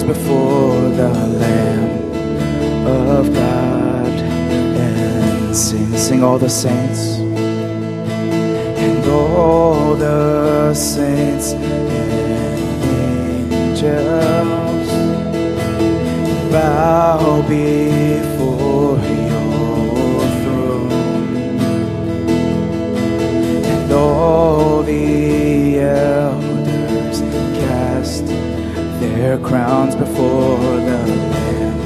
stands before the Lamb of God and sings. Sing all the saints, and all the saints and angels bow before your throne, and all the elders cast their crowns before the Lamb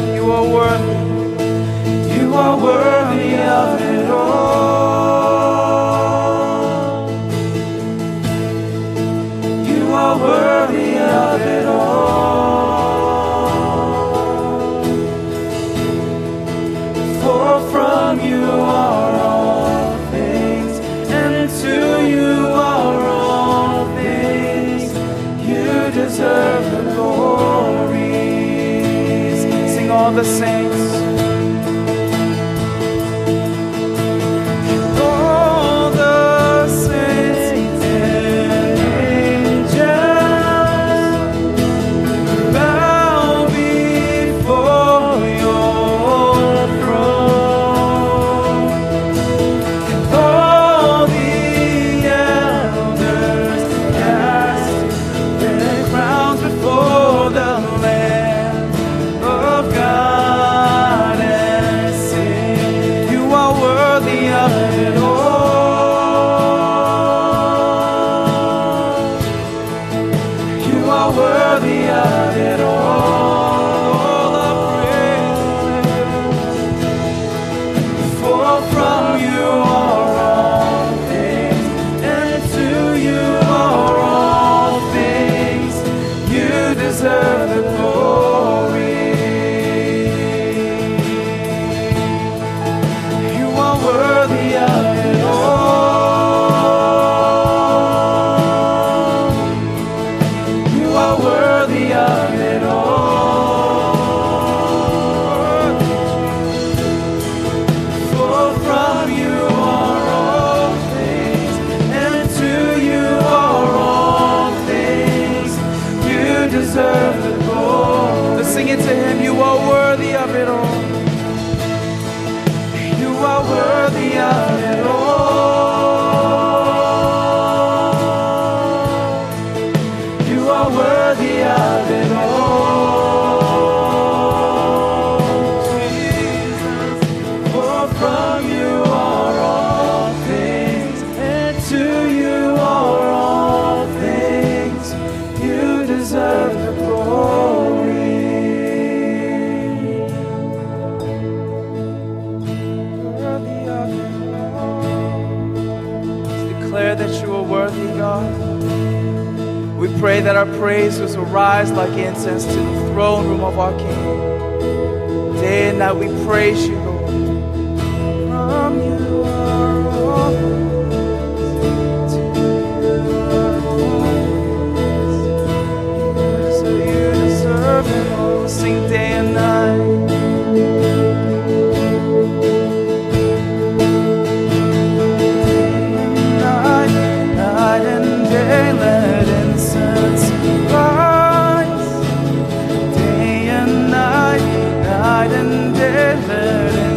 You are worthy. You are worthy of it all. You are worthy of it all. You are all things, and to you are all things. You deserve the glories. Sing all the saints. Praises will rise like incense to the throne room of our King. Day and night we praise you, Lord. From you are all things, to you are all things. So you deserve it all. Sing day and night. Day and night, night and day.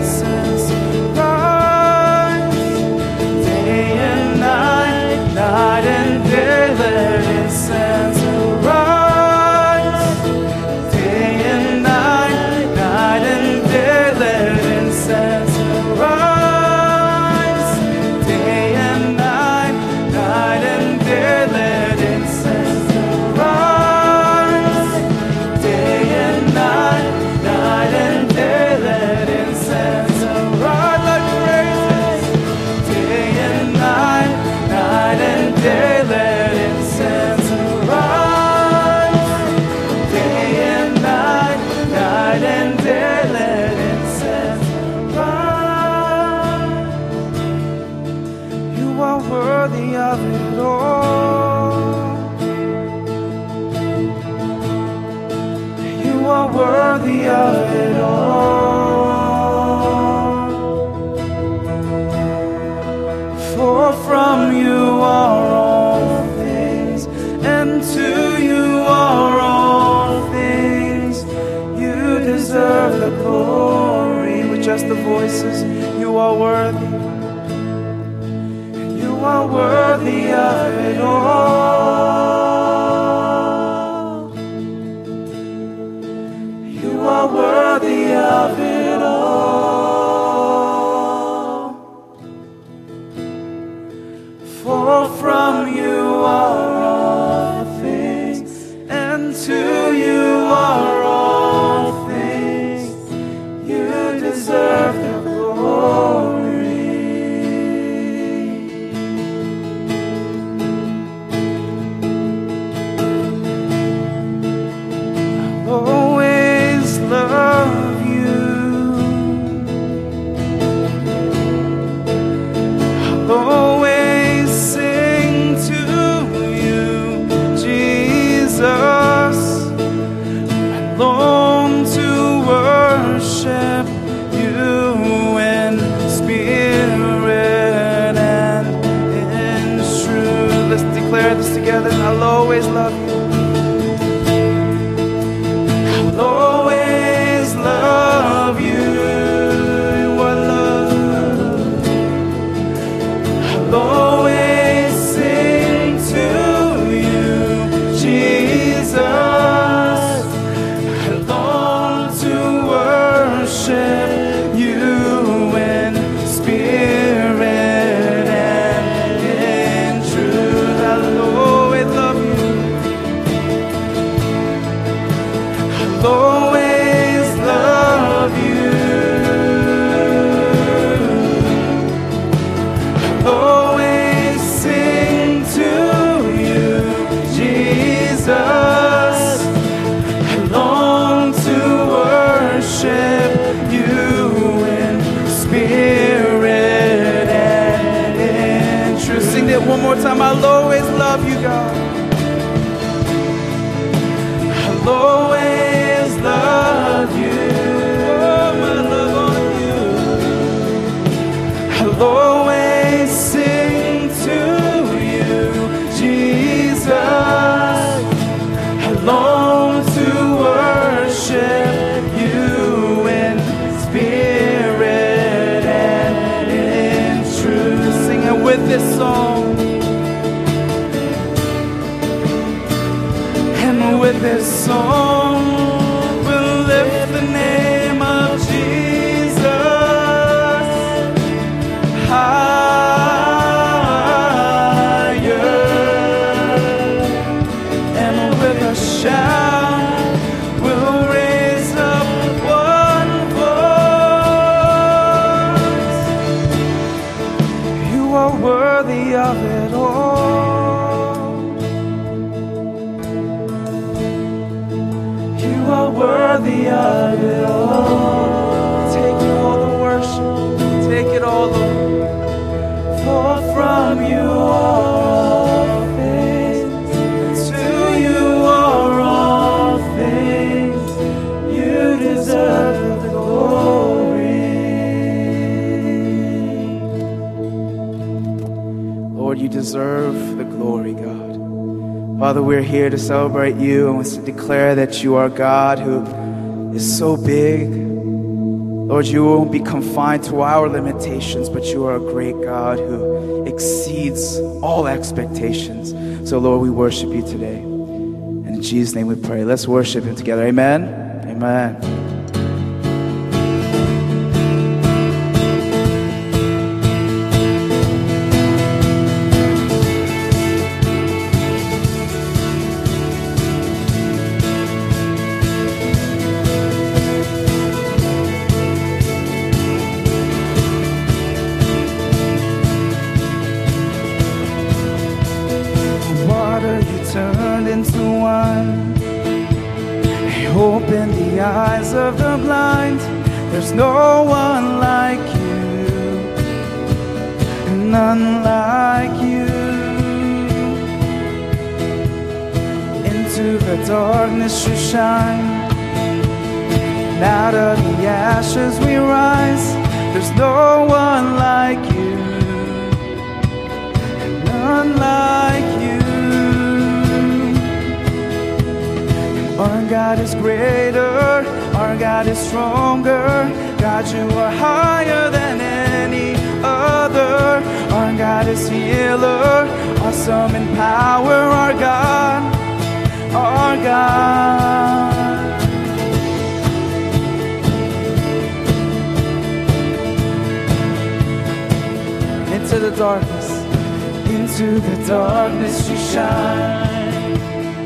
not worthy of it all. You are worthy of it all. For from you are all things, and to you are all things. You deserve the glory. With just the voices, you are worthy. You are worthy of it all. You are worthy of it all. For from you are all things, and to you are all things. You deserve the glory. I'll always love you. I'll always love you. You are love. I'll always sing to you, Jesus. I long to worship you in spirit and in truth. Always love you. Always sing to you, Jesus. I long to worship you in spirit and in truth. Sing that one more time. I'll always love you, God. I'll always love you. Oh, my love on you. I'll always sing to you, Jesus. I long to worship you in spirit and in truth. Sing it with this song. With this song, we'll lift the name of Jesus higher, and with a shout, we'll raise up one voice. You are worthy of it all. Worthy of it all. Take it all, the worship. Take it all, Lord. For from you are all things, to you are all things. You deserve the glory. Lord, you deserve the glory, God. Father, we're here to celebrate you and to declare that you are God who is so big. Lord, you won't be confined to our limitations, but you are a great God who exceeds all expectations. So, Lord, we worship you today. And in Jesus' name we pray. Let's worship him together. Amen. Amen. Of the blind, there's no one like you. none like you. Into the darkness you shine, and out of the ashes we rise. There's no one like you, and none like you. And our God is greater, our God is stronger. God, you are higher than any other. Our God is healer, awesome in power. Our God, our God. Into the darkness, into the darkness you shine,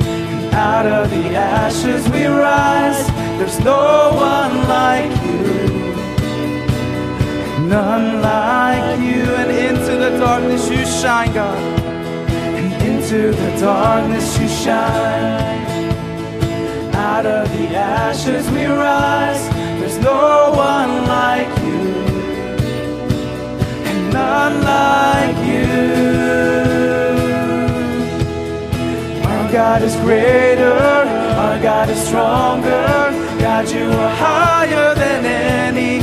and out of the ashes we rise. There's no one like you, none like you. And into the darkness you shine, God, and into the darkness you shine. Out of the ashes we rise. There's no one like you, none like you. Our God is greater, our God is stronger. God, you are higher than any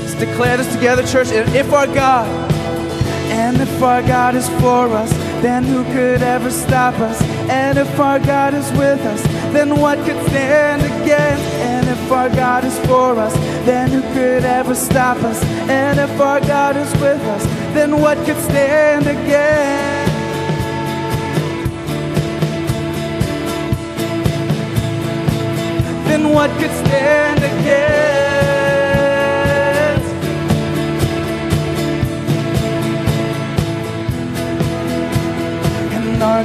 Let's declare this together, church. And if our God is for us, then who could ever stop us? And if our God is with us, then what could stand against? And if our God is for us, then who could ever stop us? And if our God is with us, then what could stand against? Then what could stand against? Our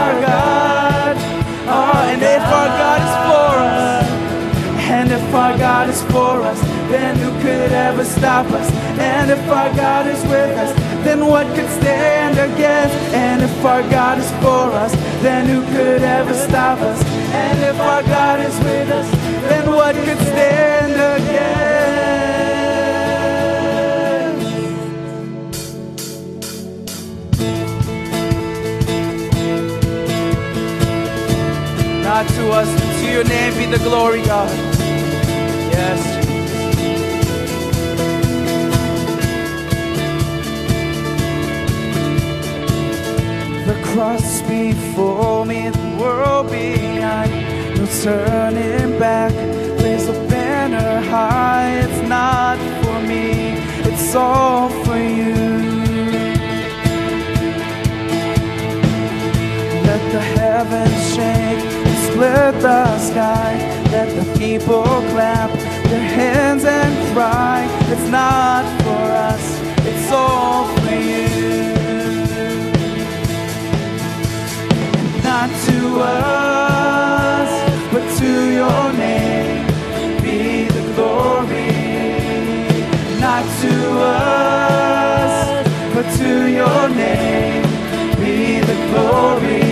Our God. And if our God is for us, and if our God is for us, then who could ever stop us? And if our God is with us, then what could stand against? And if our God is for us, then who could ever stop us? And if our God is with us, then what could stand against? God, to us, to your name be the glory, God. Yes, Jesus. The cross before me, the world behind, no turning back. Raise a banner high, it's not for me, it's all for you. Let the heavens shake, split the sky, let the people clap their hands and cry. It's not for us, it's all for you. Not to us, but to your name be the glory. Not to us, but to your name be the glory.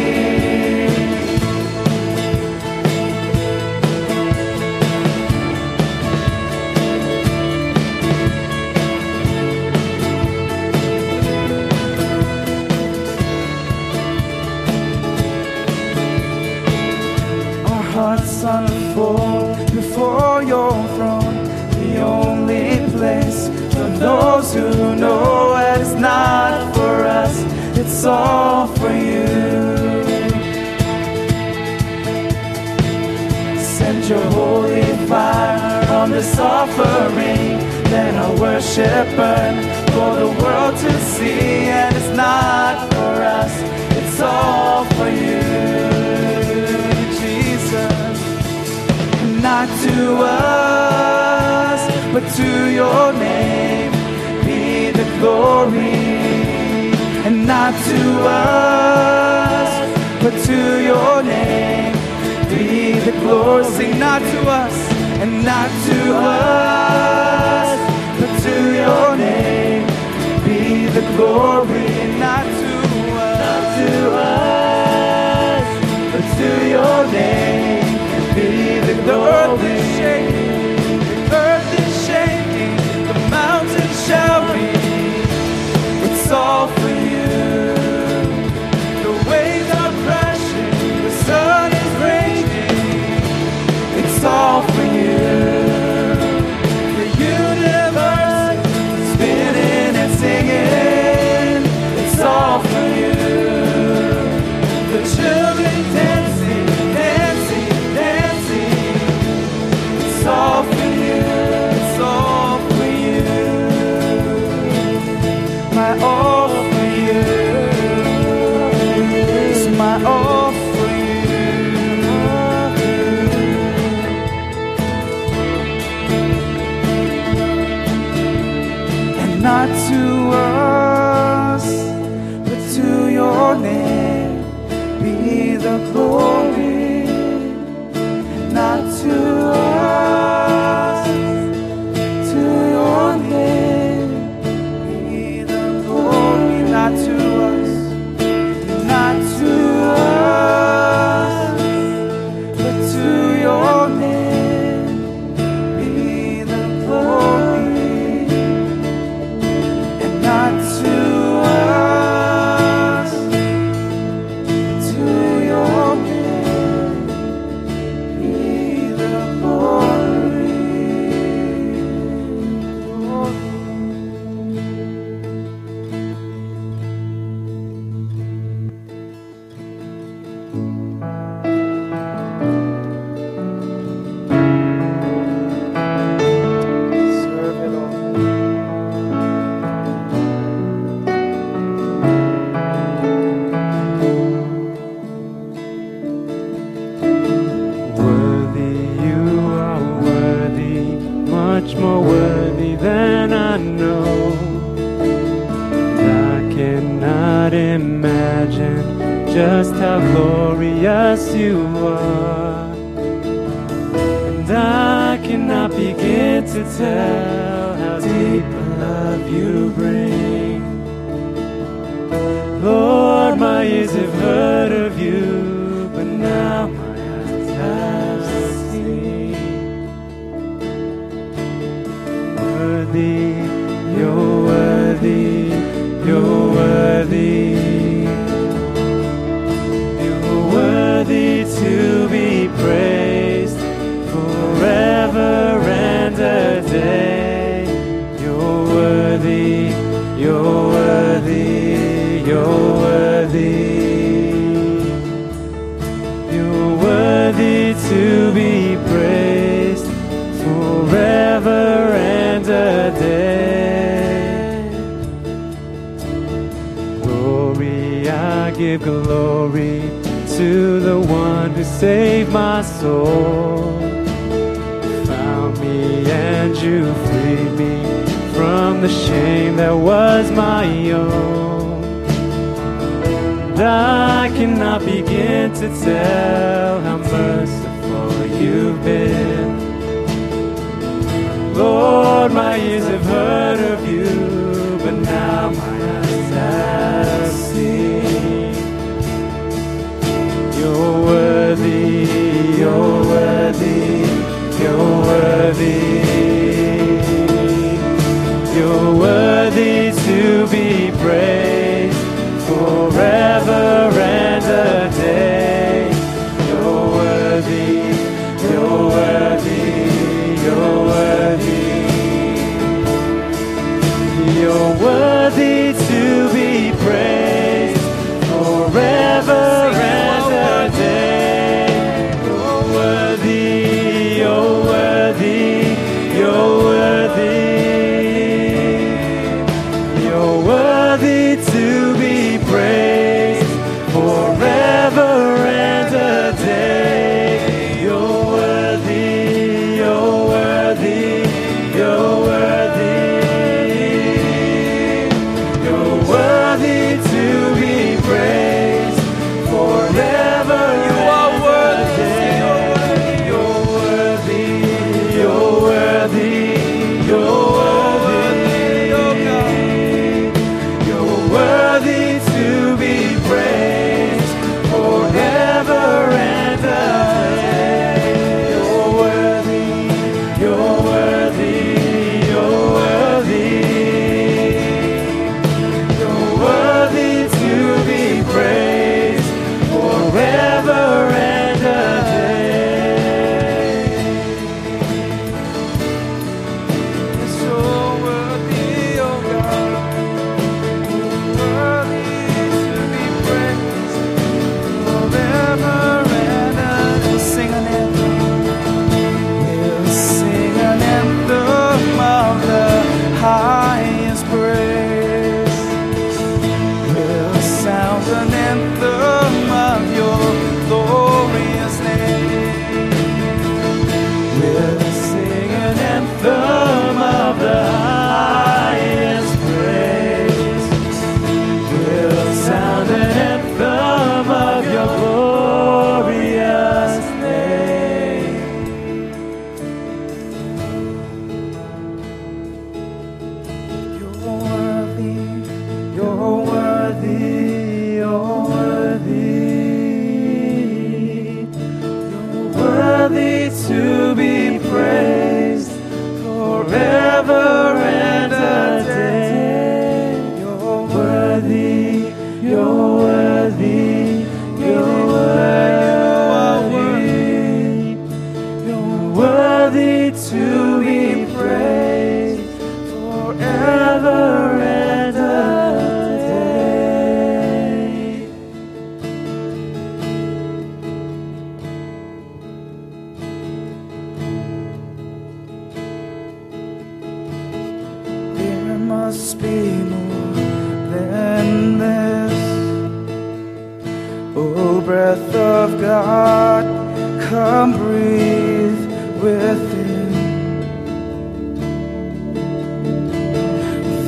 Hearts unfold before your throne, the only place for those who know. It's not for us, it's all for you. Send your holy fire on this offering, let our worship burn for the world to see. And it's not for us, it's all for you, Jesus. Not to us, but to your name be the glory. And not to us, but to your name be the glory. Sing not to us, and not to us, but to your name be the glory. And not to us, but to your name be the glory. The earth is shaking, the earth is shaking, the mountains shall be. It's all for you. It's all for you. The universe is spinning and singing. It's all for you. The children dancing, dancing, dancing. It's all for you. It's all for you. My all for you. It's my all for you. Not to us, but to your name be the glory. Not to us, to your name be the glory. Not to us, not to us, but to your name be the glory. breath of God, come breathe within.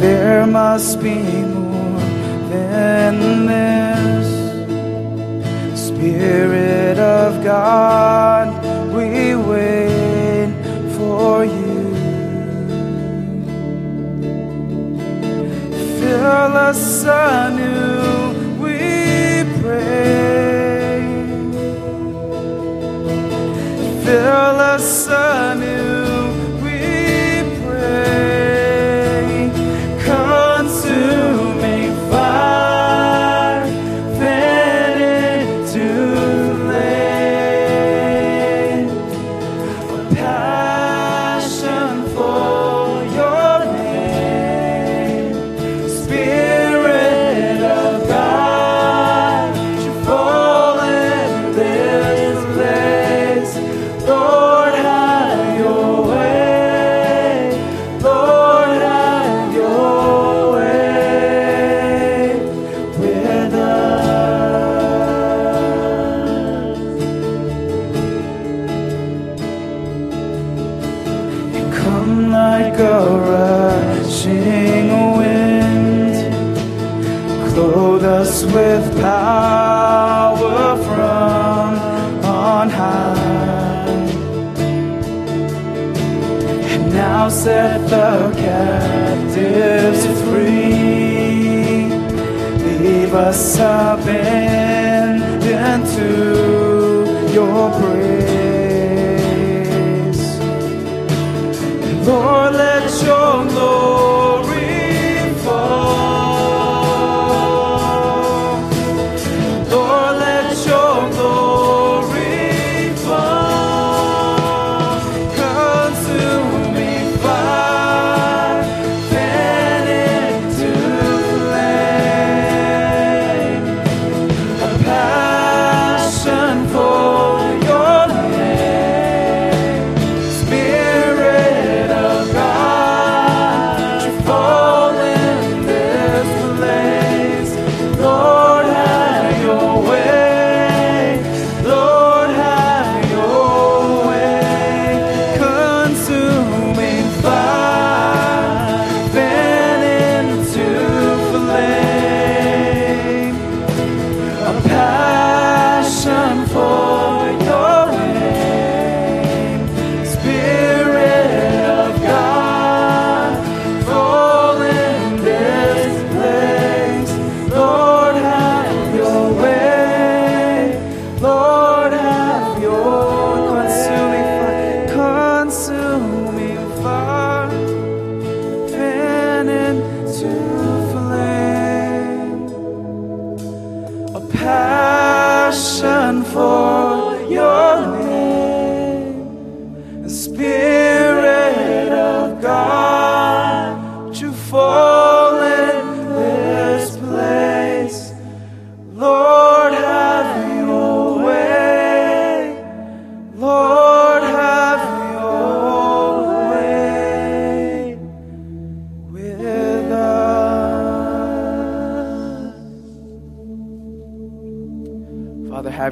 There must be more than this. Spirit of God, we wait for you. Fill us anew, we pray. Fill us anew, we pray. Consuming fire, then it's too late. A passion for your name, Spirit of God, should fall in this place. Lord, have your way. Lord, have your way with us. You come like a rushing wind, clothe us with power from on high. And now set the captives free. Leave us abandoned to your praise. Lord, let your glory fall. Lord, let your glory fall. Consuming fire, fan it to flame. A passion for your name, Spirit of God, should fall in this place. Lord, have your way. Lord, have your way. Consuming fire, fan into flame. A passion for your name, Spirit of God, fall in this place. Lord, have your way. Lord, have your way. Consuming fire, fan into flame. A passion for your name, Spirit of God, would you fall in this place? Lord, have your way. Lord, have your way with us. Father, have your